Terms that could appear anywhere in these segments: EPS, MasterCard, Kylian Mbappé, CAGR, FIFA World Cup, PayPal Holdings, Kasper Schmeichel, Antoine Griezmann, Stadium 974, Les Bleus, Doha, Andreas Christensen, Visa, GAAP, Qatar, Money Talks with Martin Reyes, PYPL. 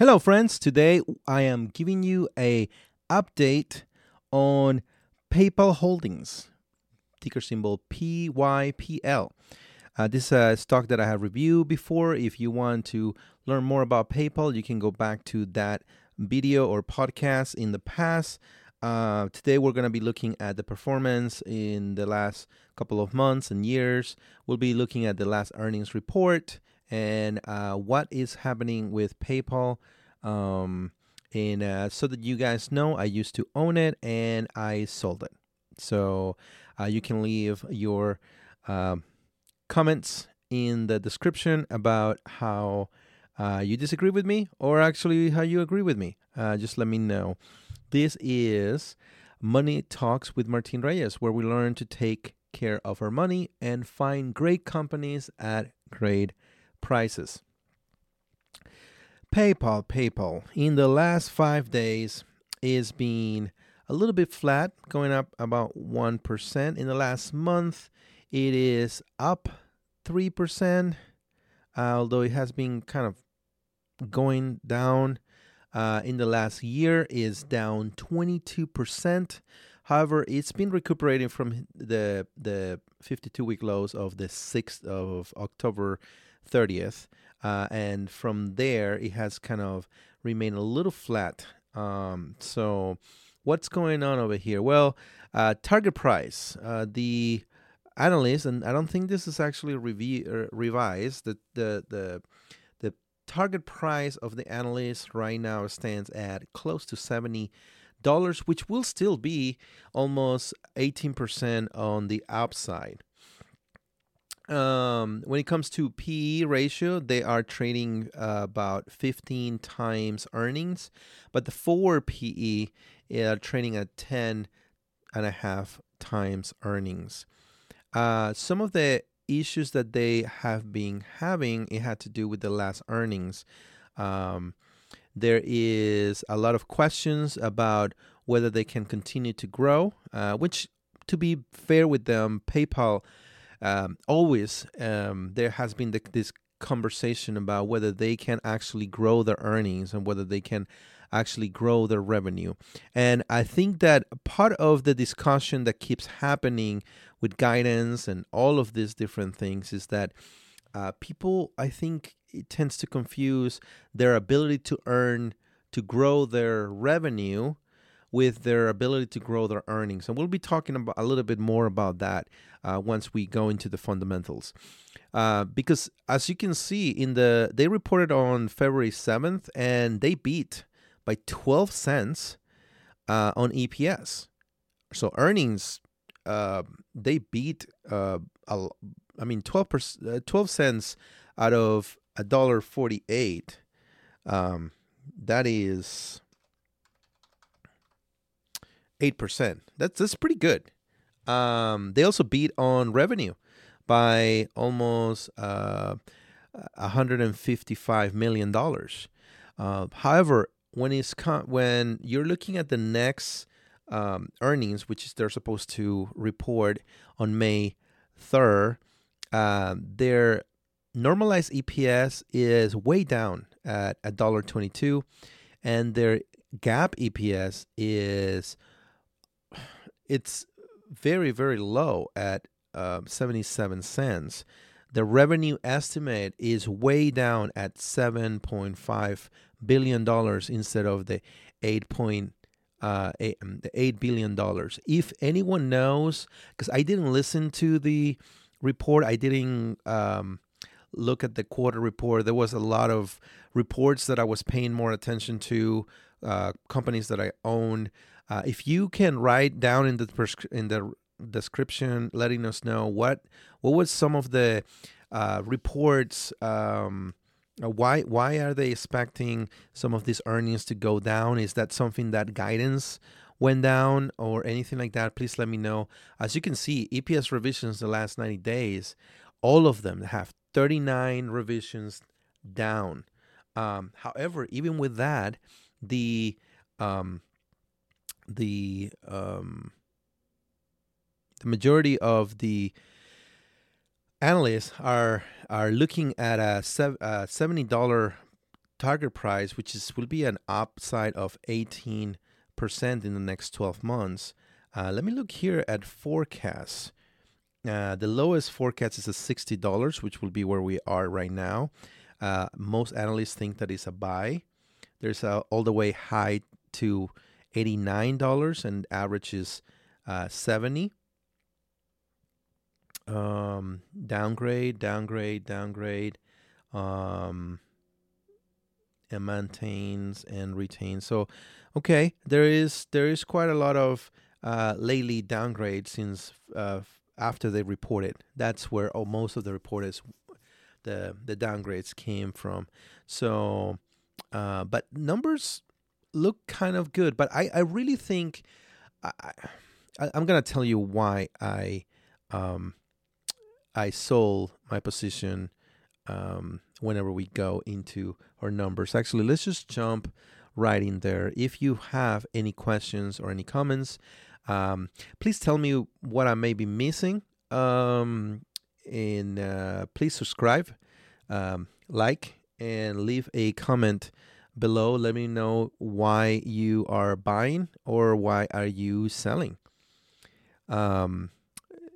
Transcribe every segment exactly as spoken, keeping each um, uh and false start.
Hello friends, today I am giving you an update on PayPal Holdings, ticker symbol P Y P L. Uh, this is a stock that I have reviewed before. If you want to learn more about PayPal, you can go back to that video or podcast in the past. Uh, today we're going to be looking at the performance in the last couple of months and years. We'll be looking at the last earnings report and uh, what is happening with PayPal. Um, and uh, so that you guys know, I used to own it and I sold it. So uh, you can leave your uh, comments in the description about how uh, you disagree with me or actually how you agree with me. Uh, just let me know. This is Money Talks with Martin Reyes, where we learn to take care of our money and find great companies at great prices. PayPal, PayPal, in the last five days is being a little bit flat, going up about one percent. In the last month, it is up three percent, uh, although it has been kind of going down. Uh, in the last year is down twenty-two percent. However, it's been recuperating from the the fifty-two week lows of the sixth of October thirtieth. Uh, and from there, it has kind of remained a little flat. Um, so what's going on over here? Well, uh, target price, uh, the analyst, and I don't think this is actually revi- revised, the the the target price of the analyst right now stands at close to seventy dollars, which will still be almost eighteen percent on the upside. Um, when it comes to P E ratio, they are trading uh, about fifteen times earnings, but the forward P E are trading at ten and a half times earnings. Uh, some of the issues that they have been having, it had to do with the last earnings. Um, there is a lot of questions about whether they can continue to grow, uh, which, to be fair with them, PayPal um, always, um, there has been the, this conversation about whether they can actually grow their earnings and whether they can actually grow their revenue. And I think that part of the discussion that keeps happening with guidance and all of these different things is that uh, people, I think, it tends to confuse their ability to earn, to grow their revenue with their ability to grow their earnings. And we'll be talking about a little bit more about that uh, once we go into the fundamentals. Uh, because as you can see, in the they reported on February seventh and they beat by twelve cents uh, on E P S. So earnings, uh, they beat, uh, I mean, twelve cents out of one dollar forty-eight. Um, that is eight percent. That's, that's pretty good. Um, they also beat on revenue by almost uh, one hundred fifty-five million dollars. Uh, however, When it's con- when you're looking at the next um, earnings, which is they're supposed to report on May third, uh, their normalized E P S is way down at one dollar twenty-two, and their GAAP E P S is it's very very low at uh, seventy-seven cents. The revenue estimate is way down at seven point five billion dollars instead of the eight point eight billion dollars. If anyone knows, because I didn't listen to the report, I didn't um, look at the quarter report. There was a lot of reports that I was paying more attention to, uh, companies that I own. Uh, if you can write down in the prescri- in the description, letting us know what what was some of the uh, reports. Um, why why are they expecting some of these earnings to go down? Is that something that guidance went down or anything like that? Please let me know. As you can see, E P S revisions the last ninety days, all of them have thirty-nine revisions down. Um, however, even with that, the um, the um, The majority of the analysts are are looking at a seventy dollar target price, which is will be an upside of eighteen percent in the next twelve months. Uh, let me look here at forecasts. Uh, the lowest forecast is a sixty dollars, which will be where we are right now. Uh, most analysts think that it's a buy. There's a, all the way high to eighty-nine dollars, and average is uh, seventy dollars. Um, downgrade, downgrade, downgrade, um, and maintains and retains. So, okay, there is there is quite a lot of uh, lately downgrades since uh, after they reported. That's where oh, most of the reporters, the the downgrades came from. So, uh, but numbers look kind of good. But I, I really think I, I I'm gonna tell you why I um. I sold my position um, whenever we go into our numbers. Actually, let's just jump right in there. If you have any questions or any comments, um, please tell me what I may be missing. Um, and uh, please subscribe, um, like, and leave a comment below. Let me know why you are buying or why are you selling. Um.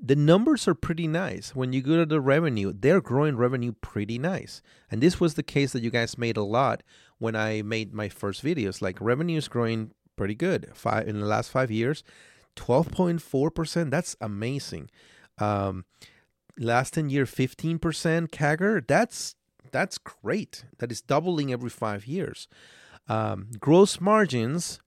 The numbers are pretty nice. When you go to the revenue, they're growing revenue pretty nice. And this was the case that you guys made a lot when I made my first videos. Like, revenue is growing pretty good. Five, in the last five years, twelve point four percent. That's amazing. Um, last ten year, fifteen percent C A G R. That's, that's great. That is doubling every five years. Um, gross margins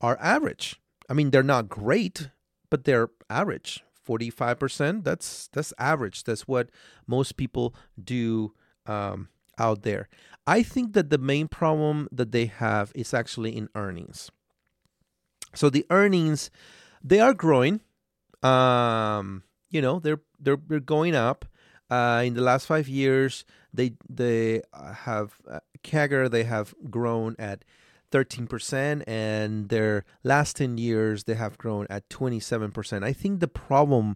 are average. I mean, they're not great, but they're average. forty-five percent, that's that's average. That's what most people do um, out there. I think that the main problem that they have is actually in earnings. So the earnings, they are growing. Um, you know, they're they're, they're going up. Uh, in the last five years, they they have uh, C A G R. They have grown at thirteen percent, and their last ten years they have grown at twenty-seven percent. I think the problem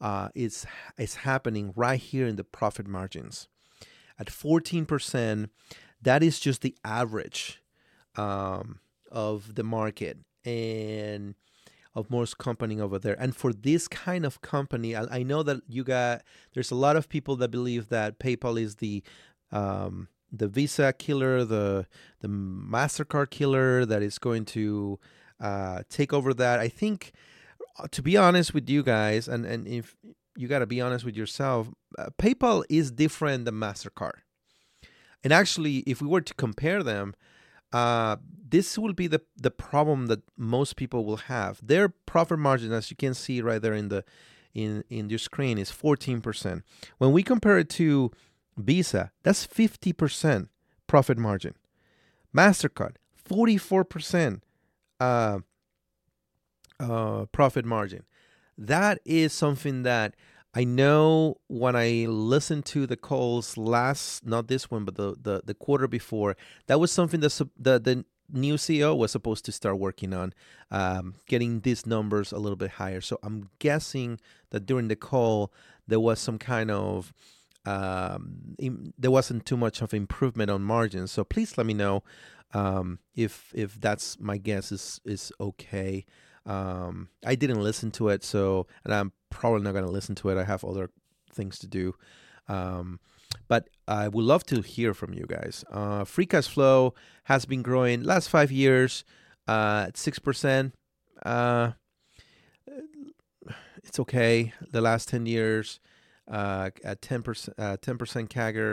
uh, is is happening right here in the profit margins. At fourteen percent, that is just the average um, of the market and of most company over there. And for this kind of company, I, I know that you got there's a lot of people that believe that PayPal is the um, the Visa killer, the the MasterCard killer that is going to uh, take over that. I think, to be honest with you guys, and, and if you got to be honest with yourself, uh, PayPal is different than MasterCard. And actually, if we were to compare them, uh, this will be the, the problem that most people will have. Their profit margin, as you can see right there in the in, in your screen, is fourteen percent. When we compare it to Visa, that's fifty percent profit margin. MasterCard, forty-four percent uh, uh, profit margin. That is something that I know when I listened to the calls last, not this one, but the, the, the quarter before, that was something that the, the new C E O was supposed to start working on, um, getting these numbers a little bit higher. So I'm guessing that during the call, there was some kind of Um, in, there wasn't too much of improvement on margins, so please let me know um, if if that's my guess is is okay. Um, I didn't listen to it, so and I'm probably not going to listen to it. I have other things to do, um, but I would love to hear from you guys. Uh, free cash flow has been growing last five years uh, at six percent. Uh, it's okay. The last ten years. Uh, at ten percent, uh, ten percent C A G R.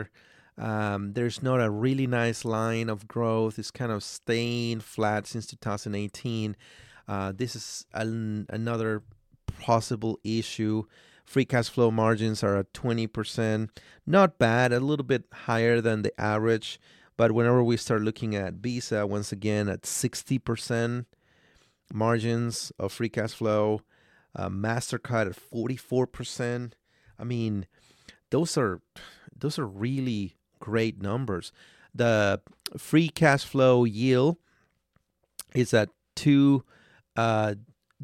Um, there's not a really nice line of growth. It's kind of staying flat since two thousand eighteen. Uh, this is an, another possible issue. Free cash flow margins are at twenty percent. Not bad, a little bit higher than the average. But whenever we start looking at Visa, once again, at sixty percent margins of free cash flow, uh, MasterCard at forty-four percent. I mean, those are those are really great numbers. The free cash flow yield is at two uh,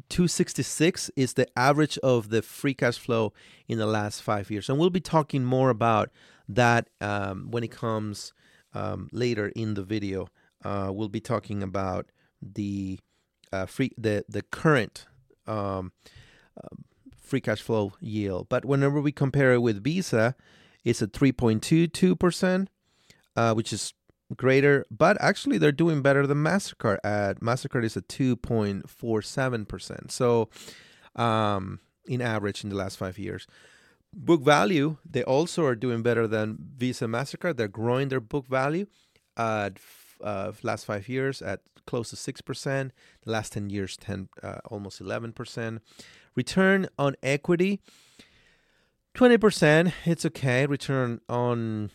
two sixty-six is the average of the free cash flow in the last five years, and we'll be talking more about that um, when it comes um, later in the video, uh, we'll be talking about the uh, free the the current um, uh, free cash flow yield. But whenever we compare it with Visa, it's at three point two two percent, uh, which is greater. But actually, they're doing better than MasterCard. At MasterCard is at two point four seven percent. So, um, in average in the last five years. Book value, they also are doing better than Visa and MasterCard. They're growing their book value at uh, last five years at close to six percent. The last ten years, ten, uh, almost eleven percent. Return on equity, twenty percent. It's okay. Return on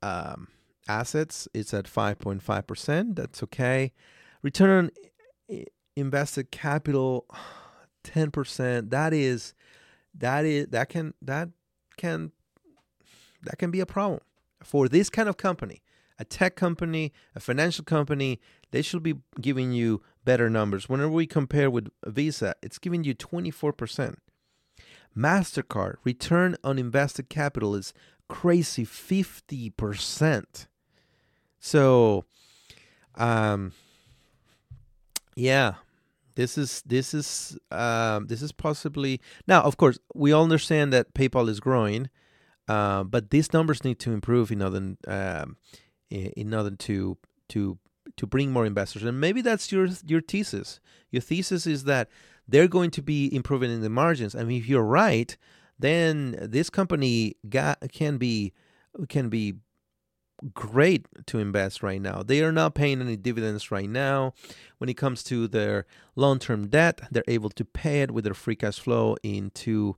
um, assets, it's at five point five percent. That's okay. Return on invested capital, ten percent. That is... That is that can that can that can be a problem for this kind of company, a tech company, a financial company. They should be giving you better numbers. Whenever we compare with Visa, it's giving you twenty-four percent. MasterCard return on invested capital is crazy, fifty percent. So, um, yeah. This is this is um, this is possibly now. Of course, we all understand that PayPal is growing, uh, but these numbers need to improve in order um, in order to to to bring more investors. And maybe that's your your thesis. Your thesis is that they're going to be improving in the margins. I mean, if you're right, then this company got, can be can be great to invest right now. They are not paying any dividends right now. When it comes to their long-term debt, they're able to pay it with their free cash flow into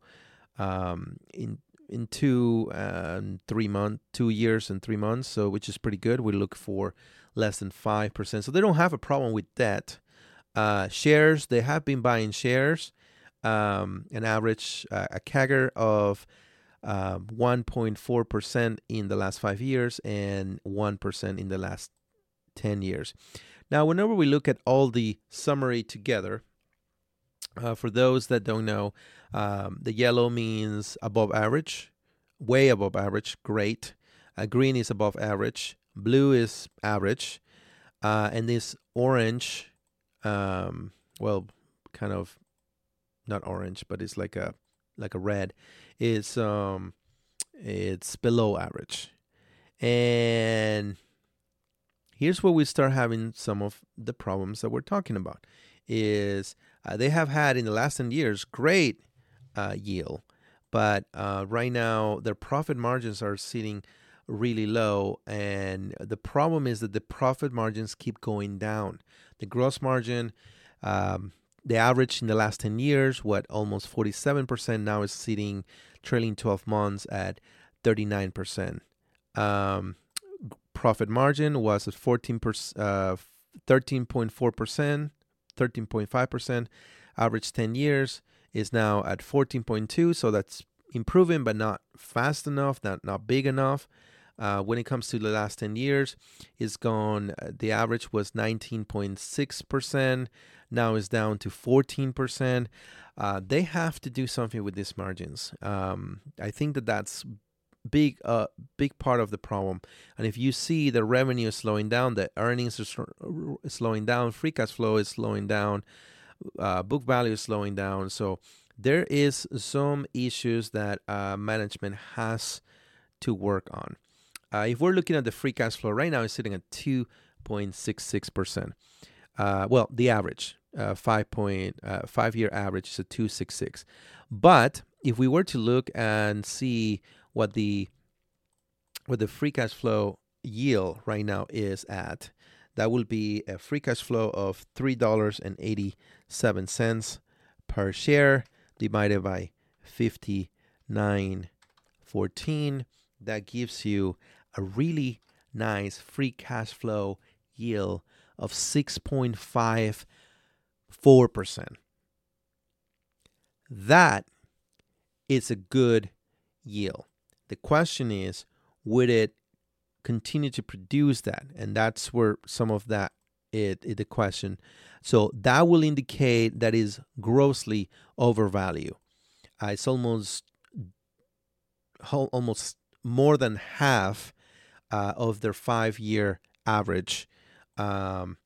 um, in in two uh, three month, two years and three months. So, which is pretty good. We look for less than five percent. So they don't have a problem with debt. Uh, shares, they have been buying shares. Um, an average uh, a C A G R of Uh, one point four percent in the last five years and one percent in the last ten years. Now, whenever we look at all the summary together, uh, for those that don't know, um, the yellow means above average, way above average, great. Uh, green is above average, blue is average, uh, and this orange, um, well, kind of not orange, but it's like a like a red, is um, it's below average. And here's where we start having some of the problems that we're talking about, is uh, they have had in the last ten years great uh, yield, but uh, right now their profit margins are sitting really low, and the problem is that the profit margins keep going down. The gross margin, um, the average in the last ten years, what, almost forty-seven percent, now is sitting trailing twelve months at thirty-nine percent. Um, profit margin was at fourteen percent, uh, thirteen point four percent, thirteen point five percent. Average ten years is now at fourteen point two, so that's improving, but not fast enough, not, not big enough. Uh, when it comes to the last ten years, it's gone. Uh, the average was nineteen point six percent. Now it's down to fourteen percent. Uh, they have to do something with these margins. Um, I think that that's big, uh, big part of the problem. And if you see the revenue is slowing down, the earnings are slowing down, free cash flow is slowing down, uh, book value is slowing down. So there is some issues that uh, management has to work on. Uh, if we're looking at the free cash flow right now, it's sitting at two point six six percent. Uh, well, the average, uh, five point uh, five-year average is a two point six six. But if we were to look and see what the what the free cash flow yield right now is at, that will be a free cash flow of three dollars and eighty-seven cents per share divided by fifty-nine fourteen. That gives you a really nice free cash flow yield of six point five four percent. That is a good yield. The question is, would it continue to produce that? And that's where some of that is the question. So that will indicate that is grossly overvalued. Uh, it's almost, almost more than half uh, of their five-year average. Um,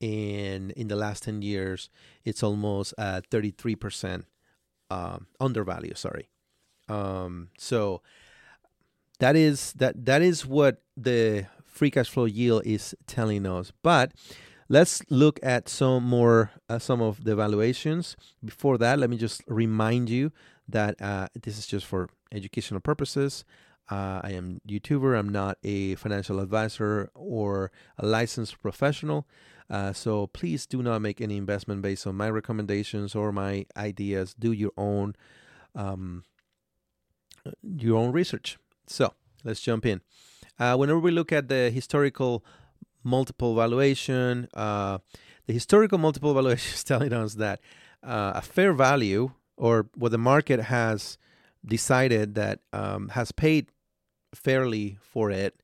in in the last ten years, it's almost uh, thirty-three percent um, undervalue. Sorry, um, so that is that that is what the free cash flow yield is telling us. But let's look at some more uh, some of the valuations. Before that, let me just remind you that uh, this is just for educational purposes. Uh, I am a YouTuber. I'm not a financial advisor or a licensed professional. Uh, so please do not make any investment based on my recommendations or my ideas. Do your own um, your own research. So let's jump in. Uh, whenever we look at the historical multiple valuation, uh, the historical multiple valuation is telling us that uh, a fair value, or what the market has decided that um, has paid fairly for it,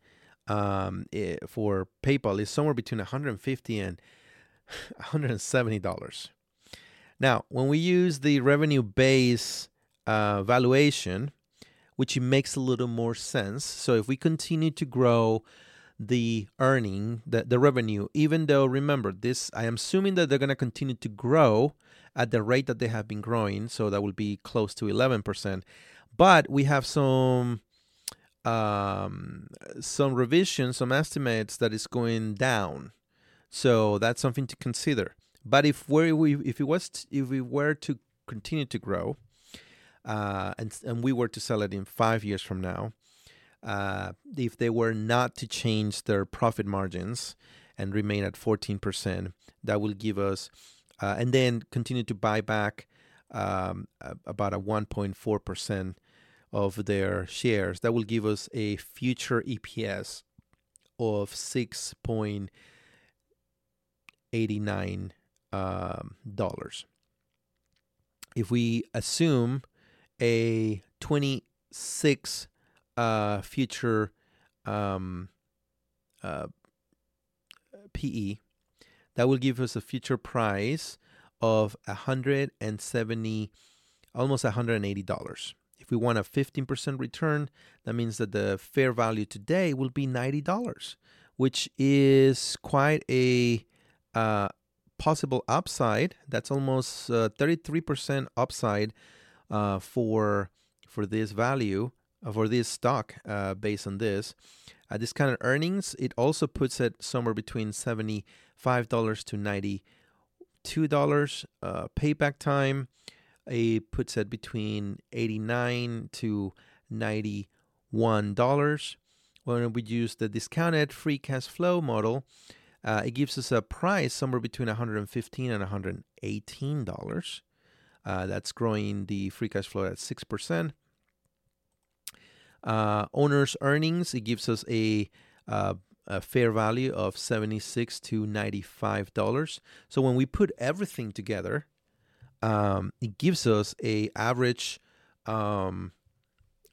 um, it, for PayPal, is somewhere between one hundred fifty dollars and one hundred seventy dollars. Now, when we use the revenue base uh, valuation, which it makes a little more sense. So if we continue to grow the earning, the, the revenue, even though, remember, this, I am assuming that they're going to continue to grow at the rate that they have been growing. So that will be close to eleven percent. But we have some um, some revisions, some estimates that is going down. So that's something to consider. But if we if it was to, if we were to continue to grow, uh, and and we were to sell it in five years from now, uh, if they were not to change their profit margins and remain at fourteen percent, that will give us. Uh, and then continue to buy back um, about a one point four percent of their shares. That will give us a future E P S of six dollars and eighty-nine cents. Um, if we assume a twenty-six uh, future um, uh, P E, that will give us a future price of one hundred seventy dollars, almost one hundred eighty dollars. If we want a fifteen percent return, that means that the fair value today will be ninety dollars, which is quite a uh, possible upside. That's almost uh, thirty-three percent upside uh, for for this value, uh, for this stock uh, based on this. At this kind of earnings, it also puts it somewhere between seventy dollars five dollars to ninety-two dollars uh, payback time. It puts it between eighty-nine dollars to ninety-one dollars. When we use the discounted free cash flow model, uh, it gives us a price somewhere between one hundred fifteen dollars and one hundred eighteen dollars. Uh, that's growing the free cash flow at six percent. Uh, owner's earnings, it gives us a... Uh, a fair value of seventy-six dollars to ninety-five dollars. So when we put everything together, um, it gives us a average um,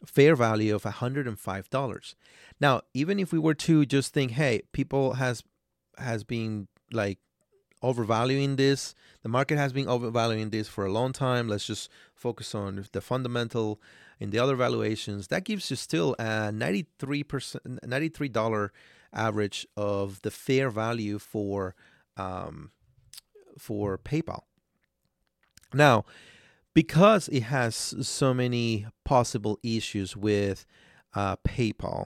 fair value of one hundred five dollars. Now, even if we were to just think, hey, people has has been like overvaluing this, the market has been overvaluing this for a long time, let's just focus on the fundamental and the other valuations, that gives you still a ninety-three percent, ninety-three dollars average of the fair value for um, for PayPal. Now, because it has so many possible issues with uh, PayPal,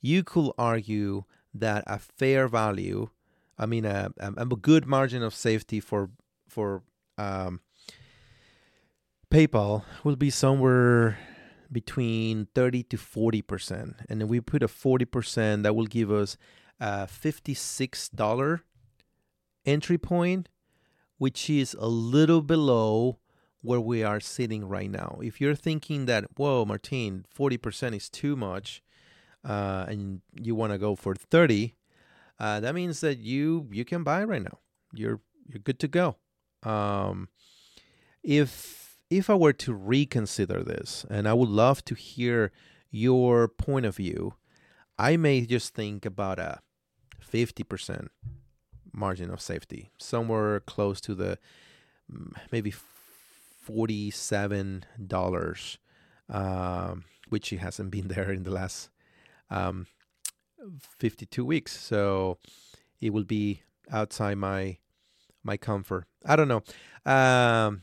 you could argue that a fair value, I mean, a, a good margin of safety for for um, PayPal will be somewhere between thirty to forty percent. And then we put a forty percent, that will give us a fifty-six dollars entry point, which is a little below where we are sitting right now. If you're thinking that, whoa, Martin, forty percent is too much, uh, and you want to go for thirty, uh, that means that you you can buy right now. You're you're good to go. Um, if If I were to reconsider this, and I would love to hear your point of view, I may just think about a fifty percent margin of safety, somewhere close to the maybe forty-seven dollars, um, which it hasn't been there in the last um, fifty-two weeks. So it will be outside my my comfort. I don't know. Um,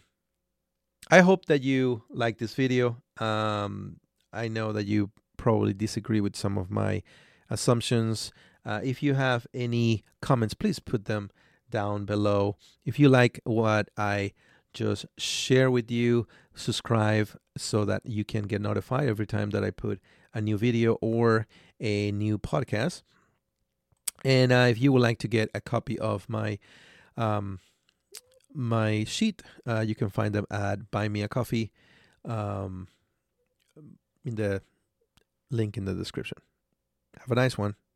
I hope that you like this video. Um, I know that you probably disagree with some of my assumptions. Uh, if you have any comments, please put them down below. If you like what I just share with you, subscribe so that you can get notified every time that I put a new video or a new podcast. And uh, if you would like to get a copy of my um, my sheet, uh, you can find them at Buy Me a Coffee um, in the link in the description. Have a nice one.